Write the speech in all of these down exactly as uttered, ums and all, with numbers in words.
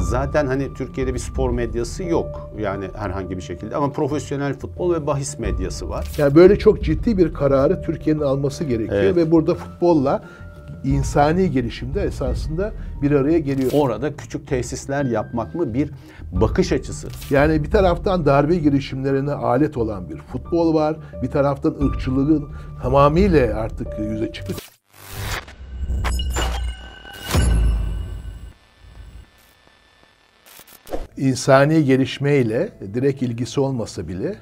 Zaten hani Türkiye'de bir spor medyası yok yani herhangi bir şekilde, ama profesyonel futbol ve bahis medyası var. Yani böyle çok ciddi bir kararı Türkiye'nin alması gerekiyor, evet. Ve burada futbolla insani gelişimde esasında bir araya geliyor. Orada küçük tesisler yapmak mı bir bakış açısı? Yani bir taraftan darbe girişimlerine alet olan bir futbol var, bir taraftan ırkçılığın tamamıyla artık yüze çıkıyor. İnsani gelişmeyle direkt ilgisi olmasa bile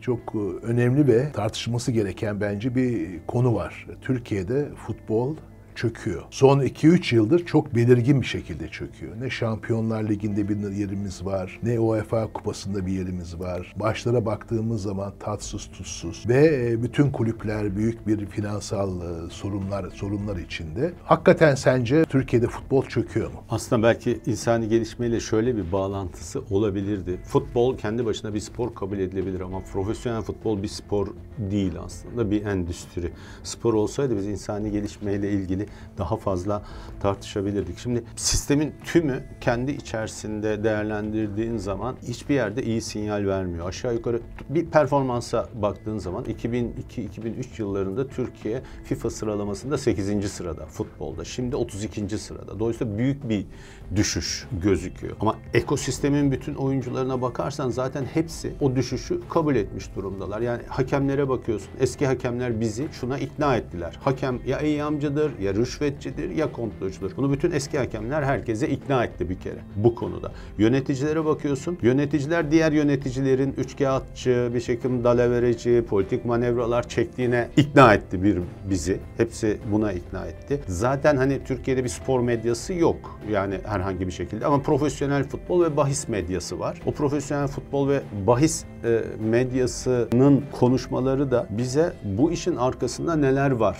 çok önemli ve tartışılması gereken bence bir konu var. Türkiye'de futbol çöküyor. Son iki üç yıldır çok belirgin bir şekilde çöküyor. Ne Şampiyonlar Ligi'nde bir yerimiz var, ne UEFA Kupası'nda bir yerimiz var. Başlara baktığımız zaman tatsız tutsuz ve bütün kulüpler büyük bir finansal sorunlar sorunlar içinde. Hakikaten sence Türkiye'de futbol çöküyor mu? Aslında belki insani gelişmeyle şöyle bir bağlantısı olabilirdi. Futbol kendi başına bir spor kabul edilebilir ama profesyonel futbol bir spor değil aslında, bir endüstri. Spor olsaydı biz insani gelişmeyle ilgili daha fazla tartışabilirdik. Şimdi sistemin tümü kendi içerisinde değerlendirdiğin zaman hiçbir yerde iyi sinyal vermiyor. Aşağı yukarı bir performansa baktığın zaman iki bin iki iki bin üç yıllarında Türkiye FIFA sıralamasında sekizinci sırada futbolda. Şimdi otuz ikinci sırada. Dolayısıyla büyük bir düşüş gözüküyor. Ama ekosistemin bütün oyuncularına bakarsan zaten hepsi o düşüşü kabul etmiş durumdalar. Yani hakemlere bakıyorsun. Eski hakemler bizi şuna ikna ettiler. Hakem ya eyyamcıdır, ya rüşvetçidir, ya komplocudur. Bunu bütün eski hakemler herkese ikna etti bir kere bu konuda. Yöneticilere bakıyorsun. Yöneticiler diğer yöneticilerin üçkağıtçı, bir şekilde dalavereci, politik manevralar çektiğine ikna etti bir bizi. Hepsi buna ikna etti. Zaten hani Türkiye'de bir spor medyası yok yani herhangi bir şekilde, ama profesyonel futbol ve bahis medyası var. O profesyonel futbol ve bahis e, medyasının konuşmaları da bize bu işin arkasında neler var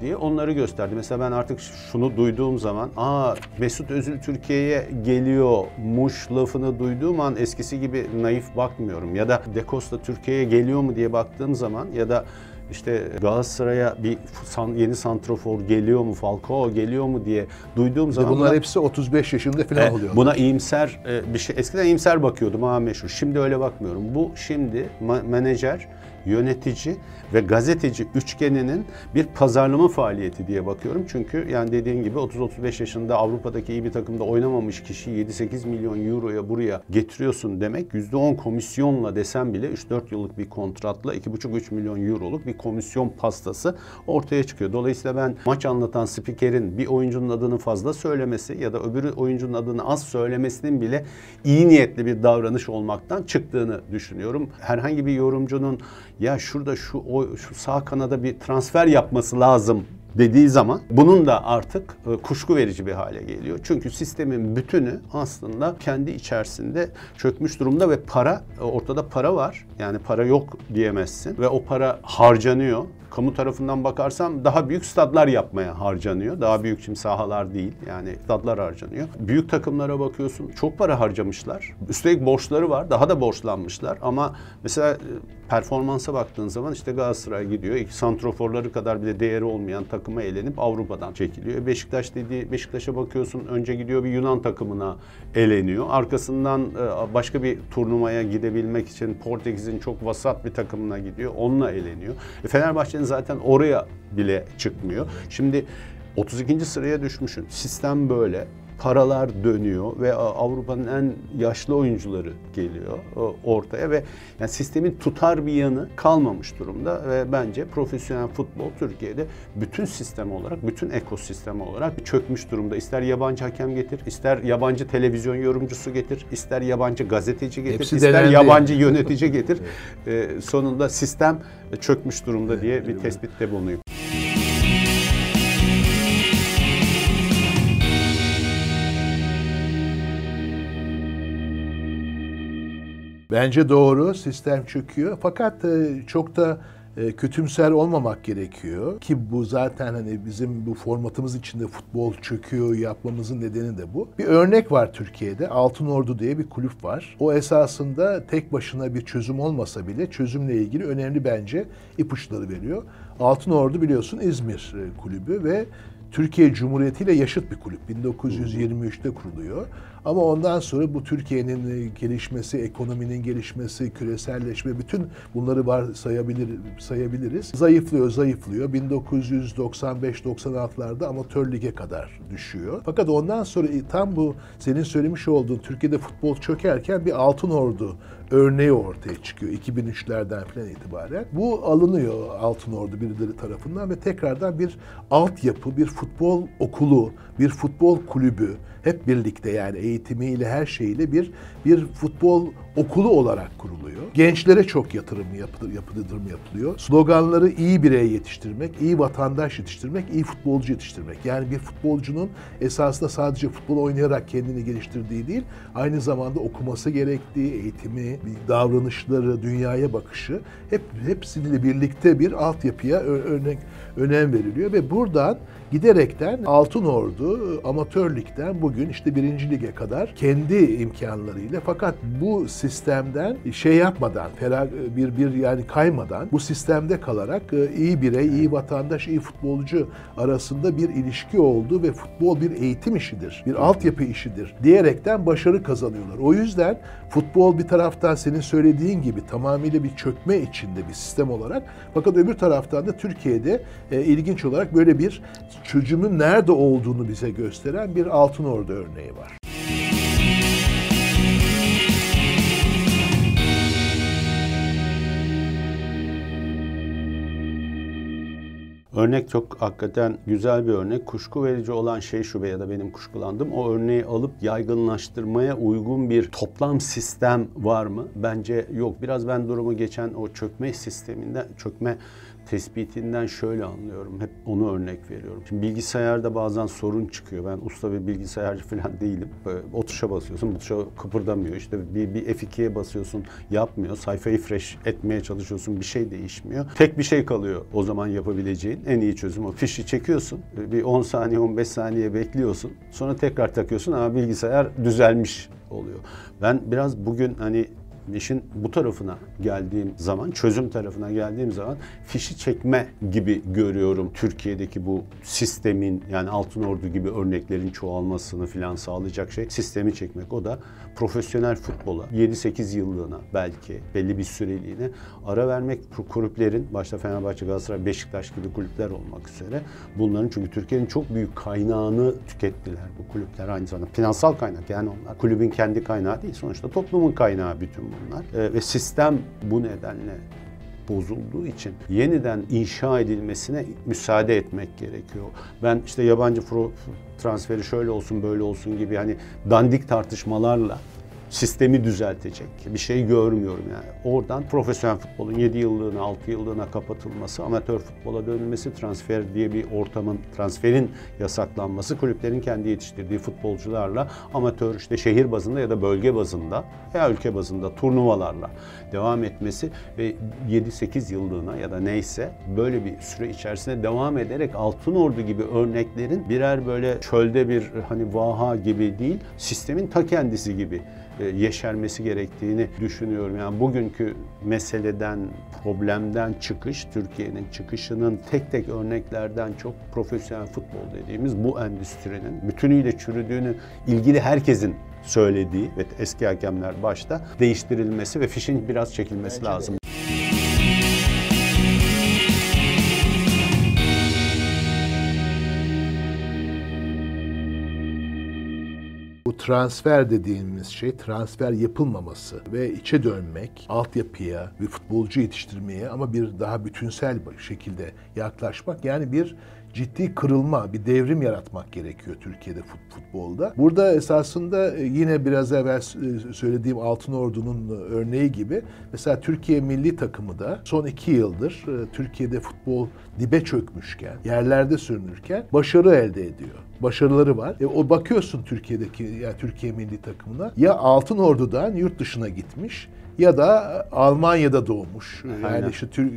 diye onları gösterdi. Mesela ben artık şunu duyduğum zaman, aa Mesut Özil Türkiye'ye geliyormuş lafını duyduğum an eskisi gibi naif bakmıyorum. Ya da De Costa Türkiye'ye geliyor mu diye baktığım zaman, ya da İşte Galatasaray'a bir yeni santrafor geliyor mu, Falcao geliyor mu diye duyduğum zaman... Bunlar buna, hepsi otuz beş yaşında falan e, oluyor. Buna iyimser e, bir şey. Eskiden iyimser bakıyordum, ha meşhur. Şimdi öyle bakmıyorum. Bu şimdi ma- menajer, yönetici ve gazeteci üçgeninin bir pazarlama faaliyeti diye bakıyorum. Çünkü yani dediğin gibi otuz otuz beş yaşında Avrupa'daki iyi bir takımda oynamamış kişiyi yedi sekiz milyon euroya buraya getiriyorsun demek. yüzde on komisyonla desem bile üç dört yıllık bir kontratla iki buçuk üç milyon euroluk bir komisyon pastası ortaya çıkıyor. Dolayısıyla ben maç anlatan spikerin bir oyuncunun adını fazla söylemesi ya da öbürü oyuncunun adını az söylemesinin bile iyi niyetli bir davranış olmaktan çıktığını düşünüyorum. Herhangi bir yorumcunun ya şurada şu, o, şu sağ kanada bir transfer yapması lazım dediği zaman bunun da artık kuşku verici bir hale geliyor. Çünkü sistemin bütünü aslında kendi içerisinde çökmüş durumda ve para, ortada para var. Yani para yok diyemezsin ve o para harcanıyor. Kamu tarafından bakarsam daha büyük stadlar yapmaya harcanıyor. Daha büyük şimdi sahalar değil yani stadlar harcanıyor. Büyük takımlara bakıyorsun, çok para harcamışlar. Üstelik borçları var, daha da borçlanmışlar. Ama mesela performansa baktığın zaman işte Galatasaray gidiyor. İki santroforları kadar bile değeri olmayan takıma elenip Avrupa'dan çekiliyor. Beşiktaş dediği Beşiktaş'a bakıyorsun, önce gidiyor bir Yunan takımına eleniyor. Arkasından başka bir turnuvaya gidebilmek için Portekiz'in çok vasat bir takımına gidiyor. Onunla eleniyor. E Fenerbahçe zaten oraya bile çıkmıyor. Şimdi otuz ikinci sıraya düşmüşsün. Sistem böyle. Paralar dönüyor ve Avrupa'nın en yaşlı oyuncuları geliyor ortaya ve yani sistemin tutar bir yanı kalmamış durumda ve bence profesyonel futbol Türkiye'de bütün sistem olarak, bütün ekosistem olarak çökmüş durumda. İster yabancı hakem getir, ister yabancı televizyon yorumcusu getir, ister yabancı gazeteci getir, hepsi ister yabancı yani yönetici getir. Evet. E, sonunda sistem çökmüş durumda, evet, diye bir tespitte bulunayım. Bence doğru, sistem çöküyor. Fakat çok da kötümser olmamak gerekiyor ki bu zaten hani bizim bu formatımız içinde futbol çöküyor yapmamızın nedeni de bu. Bir örnek var Türkiye'de, Altınordu diye bir kulüp var. O esasında tek başına bir çözüm olmasa bile çözümle ilgili önemli bence ipuçları veriyor. Altınordu biliyorsun İzmir kulübü ve Türkiye Cumhuriyeti ile yaşıt bir kulüp. bin dokuz yüz yirmi üçte kuruluyor. Ama ondan sonra bu Türkiye'nin gelişmesi, ekonominin gelişmesi, küreselleşme, bütün bunları var sayabilir, sayabiliriz. Zayıflıyor, zayıflıyor. bin dokuz yüz doksan beş doksan altılarda amatör lige kadar düşüyor. Fakat ondan sonra tam bu senin söylemiş olduğun Türkiye'de futbol çökerken bir Altınordu örneği ortaya çıkıyor iki bin üçlerden falan itibaren. Bu alınıyor Altınordu birileri tarafından ve tekrardan bir altyapı, bir futbol okulu, bir futbol kulübü hep birlikte, yani eğitimiyle her şeyle bir bir futbol okulu olarak kuruluyor. Gençlere çok yatırım yapılır, yapılır yapılıyor. Sloganları iyi birey yetiştirmek, iyi vatandaş yetiştirmek, iyi futbolcu yetiştirmek. Yani bir futbolcunun esasında sadece futbol oynayarak kendini geliştirdiği değil, aynı zamanda okuması gerektiği, eğitimi, davranışları, dünyaya bakışı hep hepsiyle birlikte bir altyapıya örnek önem veriliyor ve buradan giderekten Altınordu amatör ligden bugün işte birinci lige kadar kendi imkanlarıyla, fakat bu sistemden şey yapmadan, bir bir yani kaymadan, bu sistemde kalarak iyi birey, iyi vatandaş, iyi futbolcu arasında bir ilişki oldu ve futbol bir eğitim işidir, bir altyapı işidir diyerekten başarı kazanıyorlar. O yüzden futbol bir taraftan senin söylediğin gibi tamamıyla bir çökme içinde bir sistem olarak, fakat öbür taraftan da Türkiye'de e, ilginç olarak böyle bir çözümün nerede olduğunu bize gösteren bir Altınordu örneği var. Örnek çok hakikaten güzel bir örnek. Kuşku verici olan şey şu, ya da benim kuşkulandım, o örneği alıp yaygınlaştırmaya uygun bir toplam sistem var mı? Bence yok. Biraz ben durumu geçen o çökme sisteminden, çökme tespitinden şöyle anlıyorum. Hep onu örnek veriyorum. Şimdi bilgisayarda bazen sorun çıkıyor. Ben usta bir bilgisayarcı falan değilim. Böyle, o tuşa basıyorsun, bu tuşa kıpırdamıyor. İşte bir, bir F iki'ye basıyorsun, yapmıyor. Sayfayı fresh etmeye çalışıyorsun, bir şey değişmiyor. Tek bir şey kalıyor o zaman yapabileceğin. En iyi çözüm o. Fişi çekiyorsun. Bir on saniye on beş saniye bekliyorsun. Sonra tekrar takıyorsun ama bilgisayar düzelmiş oluyor. Ben biraz bugün hani işin bu tarafına geldiğim zaman, çözüm tarafına geldiğim zaman fişi çekme gibi görüyorum Türkiye'deki bu sistemin, yani Altınordu gibi örneklerin çoğalmasını filan sağlayacak şey sistemi çekmek. O da profesyonel futbola yedi sekiz yıllığına, belki belli bir süreliğine ara vermek, kulüplerin, başta Fenerbahçe, Galatasaray, Beşiktaş gibi kulüpler olmak üzere bunların, çünkü Türkiye'nin çok büyük kaynağını tükettiler bu kulüpler, aynı zamanda finansal kaynak, yani onlar kulübün kendi kaynağı değil sonuçta, toplumun kaynağı bütün bu. Ee, ve sistem bu nedenle bozulduğu için yeniden inşa edilmesine müsaade etmek gerekiyor. Ben işte yabancı pro transferi şöyle olsun böyle olsun gibi hani dandik tartışmalarla sistemi düzeltecek bir şey görmüyorum yani. Oradan profesyonel futbolun yedi yıllığına, altı yıllığına kapatılması, amatör futbola dönülmesi, transfer diye bir ortamın, transferin yasaklanması, kulüplerin kendi yetiştirdiği futbolcularla amatör işte şehir bazında ya da bölge bazında veya ülke bazında turnuvalarla devam etmesi ve yedi sekiz yıllığına ya da neyse böyle bir süre içerisinde devam ederek Altınordu gibi örneklerin birer böyle çölde bir hani vaha gibi değil, sistemin ta kendisi gibi yeşermesi gerektiğini düşünüyorum. Yani bugünkü meseleden, problemden çıkış, Türkiye'nin çıkışının tek tek örneklerden çok profesyonel futbol dediğimiz bu endüstrinin bütünüyle çürüdüğünü ilgili herkesin söylediği ve eski hakemler başta değiştirilmesi ve fişin biraz çekilmesi bence lazım. De. Transfer dediğimiz şey, transfer yapılmaması ve içe dönmek, altyapıya ve futbolcu yetiştirmeye ama bir daha bütünsel bir şekilde yaklaşmak, yani bir ciddi kırılma, bir devrim yaratmak gerekiyor Türkiye'de futbolda. Burada esasında yine biraz evvel söylediğim Altınordu'nun örneği gibi, mesela Türkiye milli takımı da son iki yıldır Türkiye'de futbol dibe çökmüşken, yerlerde sürünürken başarı elde ediyor. Başarıları var. E, o bakıyorsun Türkiye'deki, yani Türkiye milli takımına, ya Altınordu'dan yurt dışına gitmiş ya da Almanya'da doğmuş. Aynen. Yani işte Tür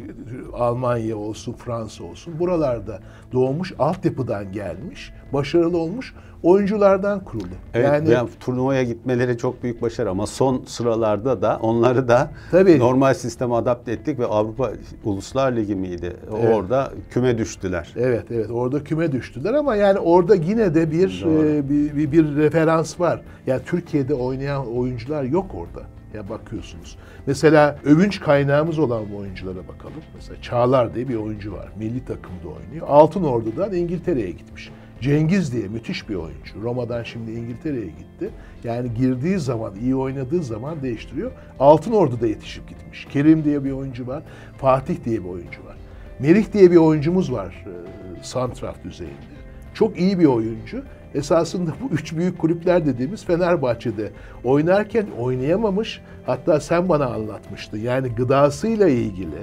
Almanya olsun, Fransa olsun, buralarda doğmuş, altyapıdan gelmiş, başarılı olmuş. oyunculardan kuruldu. Evet, yani, yani turnuvaya gitmeleri çok büyük başarı ama son sıralarda da onları da tabii, normal sisteme adapte ettik ve Avrupa Uluslar Ligi miydi? Evet. Orada küme düştüler. Evet, evet. Orada küme düştüler ama yani orada yine de bir e, bir, bir, bir referans var. Yani Türkiye'de oynayan oyuncular yok orada. Ya bakıyorsunuz. Mesela övünç kaynağımız olan bu oyunculara bakalım. Mesela Çağlar diye bir oyuncu var. Milli takımda oynuyor. Altınordu'dan İngiltere'ye gitmiş. Cengiz diye müthiş bir oyuncu. Roma'dan şimdi İngiltere'ye gitti. Yani girdiği zaman, iyi oynadığı zaman değiştiriyor. Altınordu'da yetişip gitmiş. Kerim diye bir oyuncu var. Fatih diye bir oyuncu var. Merih diye bir oyuncumuz var. E, Santraft düzeyinde. Çok iyi bir oyuncu. Esasında bu üç büyük kulüpler dediğimiz Fenerbahçe'de oynarken oynayamamış. Hatta sen bana anlatmıştın. Yani gıdasıyla ilgili,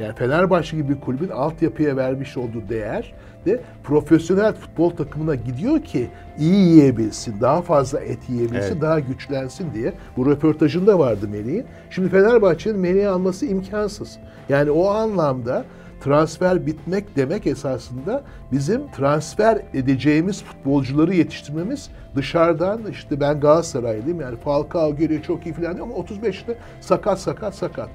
yani Fenerbahçe gibi bir kulübün altyapıya vermiş olduğu değer de profesyonel futbol takımına gidiyor ki iyi yiyebilsin, daha fazla et yiyebilsin, evet, daha güçlensin diye. Bu röportajında vardı Melih'in. Şimdi Fenerbahçe'nin Melih'i alması imkansız. Yani o anlamda transfer bitmek demek esasında bizim transfer edeceğimiz futbolcuları yetiştirmemiz, dışarıdan işte ben Galatasaraylıyım yani Falcao geliyor çok iyi falan diyor ama otuz beşte sakat sakat sakat.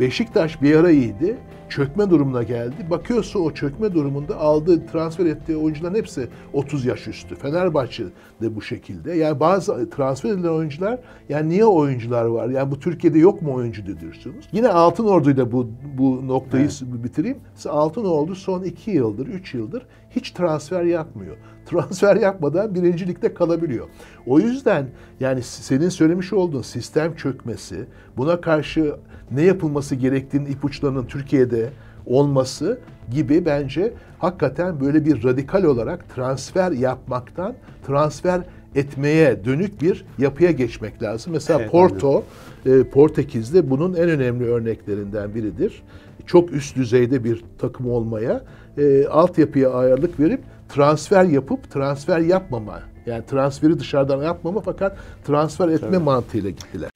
Beşiktaş bir ara iyiydi, çökme durumuna geldi. Bakıyorsun o çökme durumunda aldığı, transfer ettiği oyuncuların hepsi otuz yaş üstü. Fenerbahçe de bu şekilde. Yani bazı transfer edilen oyuncular, yani niye oyuncular var? Yani bu Türkiye'de yok mu oyuncu diyorsunuz? Yine Altınordu'yla bu, bu noktayı evet, bitireyim. Altınordu son iki yıldır, üç yıldır hiç transfer yapmıyor. Transfer yapmadan birinci ligde kalabiliyor. O yüzden yani senin söylemiş olduğun sistem çökmesi, buna karşı ne yapılması gerektiğinin ipuçlarının Türkiye'de olması gibi bence hakikaten böyle bir radikal olarak transfer yapmaktan transfer etmeye dönük bir yapıya geçmek lazım. Mesela evet, Porto, e, Portekiz'de bunun en önemli örneklerinden biridir. Çok üst düzeyde bir takım olmaya, e, altyapıya ağırlık verip transfer yapıp transfer yapmama, yani transferi dışarıdan yapmama fakat transfer etme evet, mantığıyla gittiler.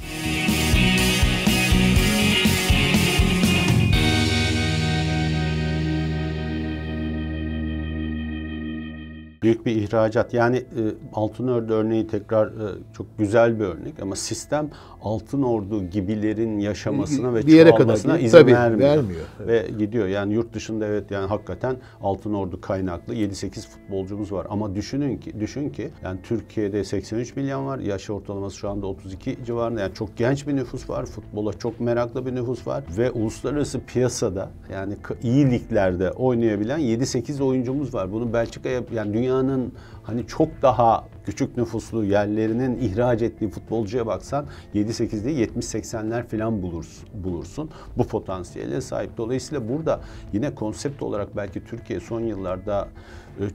Büyük bir ihracat. Yani e, Altınordu örneği tekrar e, çok güzel bir örnek ama sistem Altınordu gibilerin yaşamasına ve çoğalmasına izin tabii, vermiyor. vermiyor. Evet. Ve gidiyor. Yani yurt dışında evet yani hakikaten Altınordu kaynaklı yedi sekiz futbolcumuz var ama düşünün ki düşün ki yani Türkiye'de seksen üç milyon var. Yaş ortalaması şu anda otuz iki civarında. Yani çok genç bir nüfus var. Futbola çok meraklı bir nüfus var ve uluslararası piyasada yani iyi liglerde oynayabilen yedi sekiz oyuncumuz var. Bunu Belçika'ya yani dünya dünyanın hani çok daha küçük nüfuslu yerlerinin ihraç ettiği futbolcuya baksan yedi sekiz değil yetmiş seksenler falan bulursun, bulursun. Bu potansiyele sahip. Dolayısıyla burada yine konsept olarak belki Türkiye son yıllarda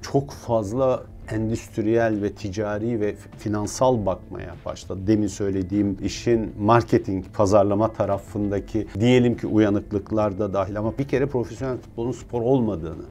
çok fazla endüstriyel ve ticari ve finansal bakmaya başladı. Demin söylediğim işin marketing, pazarlama tarafındaki diyelim ki uyanıklıklar da dahil ama bir kere profesyonel futbolun spor olmadığını,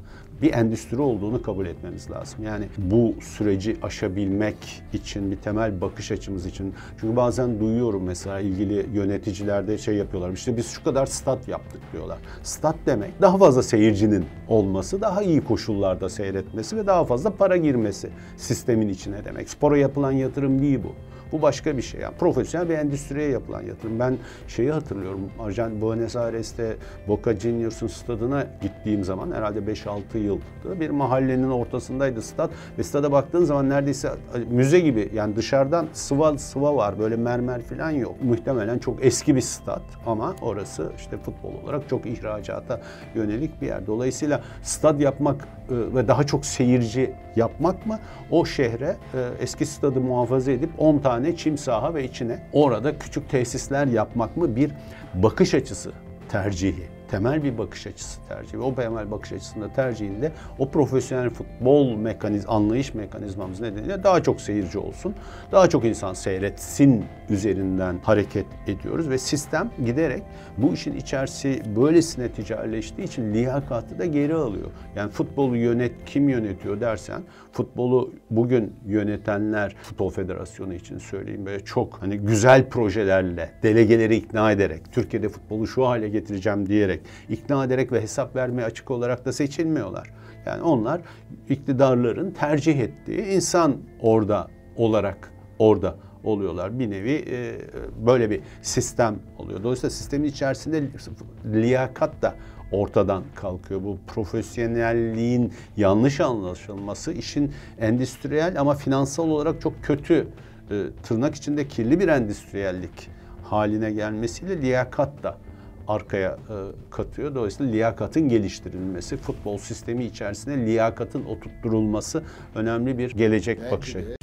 bir endüstri olduğunu kabul etmemiz lazım. Yani bu süreci aşabilmek için bir temel bakış açımız için. Çünkü bazen duyuyorum mesela ilgili yöneticilerde şey yapıyorlar. İşte biz şu kadar stat yaptık diyorlar. Stat demek daha fazla seyircinin olması, daha iyi koşullarda seyretmesi ve daha fazla para girmesi sistemin içine demek. Spora yapılan yatırım değil bu. Bu başka bir şey. Yani profesyonel bir endüstriye yapılan yatırım. Ben şeyi hatırlıyorum. Arjantin Buenos Aires'te Boca Juniors'un stadına gittiğim zaman herhalde beş altı yıldır bir mahallenin ortasındaydı stat ve stada baktığın zaman neredeyse müze gibi yani dışarıdan sıva sıva var böyle mermer falan yok. Muhtemelen çok eski bir stat ama orası işte futbol olarak çok ihracata yönelik bir yer. Dolayısıyla stat yapmak ve daha çok seyirci yapmak mı? O şehre eski stadı muhafaza edip on tane çim saha ve içine orada küçük tesisler yapmak mı? Bir bakış açısı tercihi. Temel bir bakış açısı tercihi. O temel bakış açısında tercihinde o profesyonel futbol mekaniz anlayış mekanizmamız nedeniyle daha çok seyirci olsun, daha çok insan seyretsin üzerinden hareket ediyoruz ve sistem giderek bu işin içerisi böylesine ticaretleştiği için liyakatı da geri alıyor. Yani futbolu yönet kim yönetiyor dersen, futbolu bugün yönetenler, Futbol Federasyonu için söyleyeyim, böyle çok hani güzel projelerle delegeleri ikna ederek, Türkiye'de futbolu şu hale getireceğim diyerek, ikna ederek ve hesap vermeye açık olarak da seçilmiyorlar. Yani onlar iktidarların tercih ettiği insan orada olarak orada oluyorlar. Bir nevi e, böyle bir sistem oluyor. Dolayısıyla sistemin içerisinde liyakat da ortadan kalkıyor. Bu profesyonelliğin yanlış anlaşılması, işin endüstriyel ama finansal olarak çok kötü, e, tırnak içinde kirli bir endüstriyellik haline gelmesiyle liyakat da arkaya e, katıyor. Dolayısıyla liyakatın geliştirilmesi, futbol sistemi içerisinde liyakatın oturtturulması önemli bir gelecek belki bakış açısı.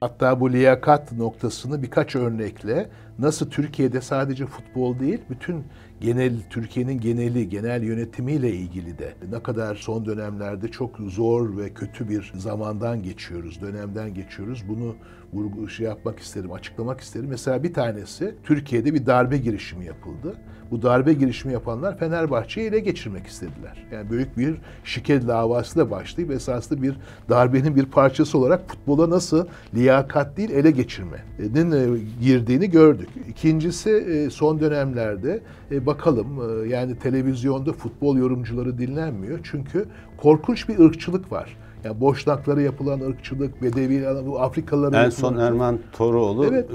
Hatta bu liyakat noktasını birkaç örnekle nasıl Türkiye'de sadece futbol değil, bütün genel Türkiye'nin geneli, genel yönetimiyle ilgili de ne kadar son dönemlerde çok zor ve kötü bir zamandan geçiyoruz, dönemden geçiyoruz. Bunu vurgu şey yapmak isterim, açıklamak isterim. Mesela bir tanesi, Türkiye'de bir darbe girişimi yapıldı. Bu darbe girişimi yapanlar Fenerbahçe'yi ele geçirmek istediler. Yani büyük bir şike davası da başlayıp esaslı bir darbenin bir parçası olarak futbola nasıl liyakat değil ele geçirmenin girdiğini gördük. İkincisi, son dönemlerde bakalım, yani televizyonda futbol yorumcuları dinlenmiyor. Çünkü korkunç bir ırkçılık var. Yani Boşnaklara yapılan ırkçılık, Bedevi, Afrikalılara en son ırkçılık. Erman Toroğlu, evet,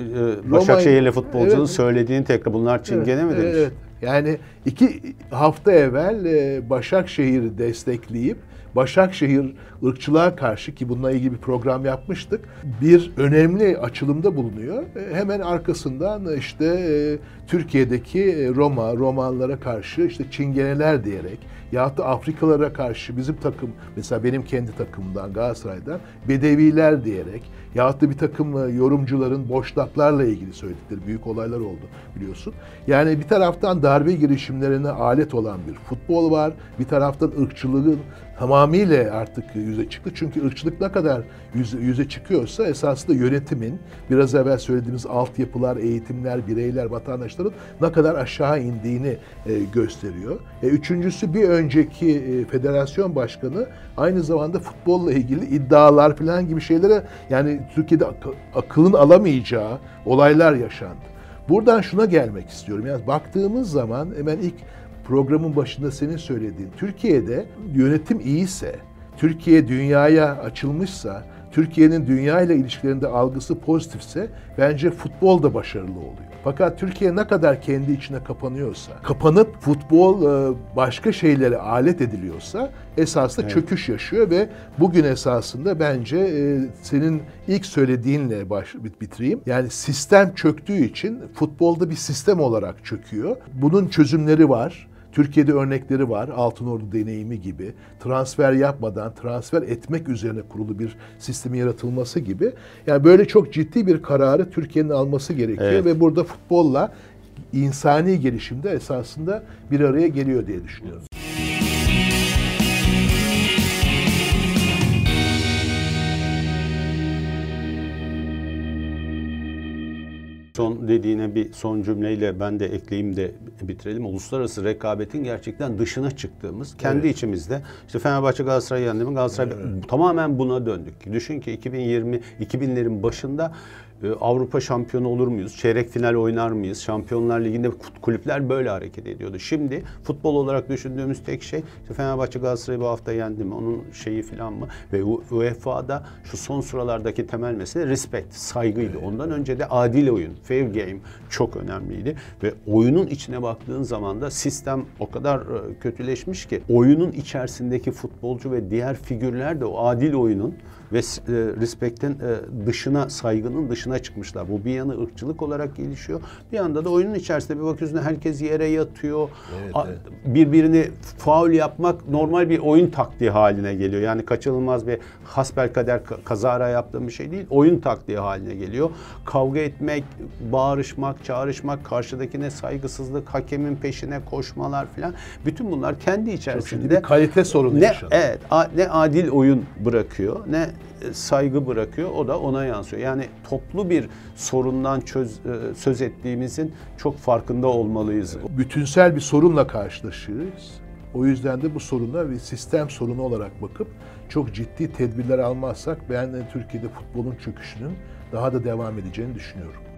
Başakşehirli futbolcunun evet, söylediğini tekrar, bunlar çingene evet, mi demiş? Evet. Yani iki hafta evvel Başakşehir'i destekleyip, Başakşehir ırkçılığa karşı, ki bununla ilgili bir program yapmıştık, bir önemli açılımda bulunuyor. Hemen arkasından işte Türkiye'deki Roma, Romanlara karşı işte çingeneler diyerek, yahut da Afrikalara karşı bizim takım, mesela benim kendi takımımdan, Galatasaray'dan, Bedeviler diyerek, yahut da bir takım yorumcuların Boşnaklarla ilgili söyledikleri büyük olaylar oldu biliyorsun. Yani bir taraftan darbe girişimlerine alet olan bir futbol var, bir taraftan ırkçılığın tamamıyla artık yüze çıktı. Çünkü ırkçılık ne kadar yüze, yüze çıkıyorsa esasında yönetimin, biraz evvel söylediğimiz altyapılar, eğitimler, bireyler, vatandaşların ne kadar aşağı indiğini e, gösteriyor. E, üçüncüsü, bir önceki e, federasyon başkanı aynı zamanda futbolla ilgili iddialar falan gibi şeylere, yani Türkiye'de ak akılın alamayacağı olaylar yaşandı. Buradan şuna gelmek istiyorum. Yani baktığımız zaman hemen ilk programın başında senin söylediğin, Türkiye'de yönetim iyiyse, Türkiye dünyaya açılmışsa, Türkiye'nin dünya ile ilişkilerinde algısı pozitifse, bence futbol da başarılı oluyor. Fakat Türkiye ne kadar kendi içine kapanıyorsa, kapanıp futbol başka şeylere alet ediliyorsa, esasında evet, çöküş yaşıyor ve bugün esasında bence senin ilk söylediğinle baş, bitireyim. Yani sistem çöktüğü için futbolda bir sistem olarak çöküyor. Bunun çözümleri var. Türkiye'de örnekleri var, Altınordu deneyimi gibi, transfer yapmadan transfer etmek üzerine kurulu bir sistemin yaratılması gibi. Yani böyle çok ciddi bir kararı Türkiye'nin alması gerekiyor, evet, ve burada futbolla insani gelişimde esasında bir araya geliyor diye düşünüyorum. Son dediğine bir son cümleyle ben de ekleyeyim de bitirelim. Uluslararası rekabetin gerçekten dışına çıktığımız, kendi evet, içimizde işte Fenerbahçe Galatasaray'ı yendi mi, Galatasaray evet, tamamen buna döndük. Düşün ki iki bin yirmi iki binlerin başında Avrupa şampiyonu olur muyuz? Çeyrek final oynar mıyız? Şampiyonlar Ligi'nde kulüpler böyle hareket ediyordu. Şimdi futbol olarak düşündüğümüz tek şey işte Fenerbahçe Galatasaray'ı bu hafta yendi mi? Onun şeyi falan mı? Ve U E F A'da şu son sıralardaki temel mesele respect, saygıydı. Ondan önce de adil oyun, fair game çok önemliydi. Ve oyunun içine baktığın zaman da sistem o kadar kötüleşmiş ki, oyunun içerisindeki futbolcu ve diğer figürler de o adil oyunun ve respect'in dışına, saygının dışına dışına çıkmışlar. Bu bir yanı ırkçılık olarak gelişiyor. Bir yanda da oyunun içerisinde bir bakıyorsun herkes yere yatıyor. Evet, evet. Birbirini faul yapmak normal bir oyun taktiği haline geliyor. Yani kaçınılmaz bir hasbelkader kazara yaptığım bir şey değil. Oyun taktiği haline geliyor. Kavga etmek, bağırışmak, çağrışmak, karşıdakine saygısızlık, hakemin peşine koşmalar falan. Bütün bunlar kendi içerisinde kalite sorunu yaşanıyor. Evet, ne adil oyun bırakıyor, ne saygı bırakıyor. O da ona yansıyor. Yani toplu bir sorundan çöz, söz ettiğimizin çok farkında olmalıyız. Evet. Bütünsel bir sorunla karşılaşırız. O yüzden de bu soruna bir sistem sorunu olarak bakıp çok ciddi tedbirler almazsak ben Türkiye'de futbolun çöküşünün daha da devam edeceğini düşünüyorum.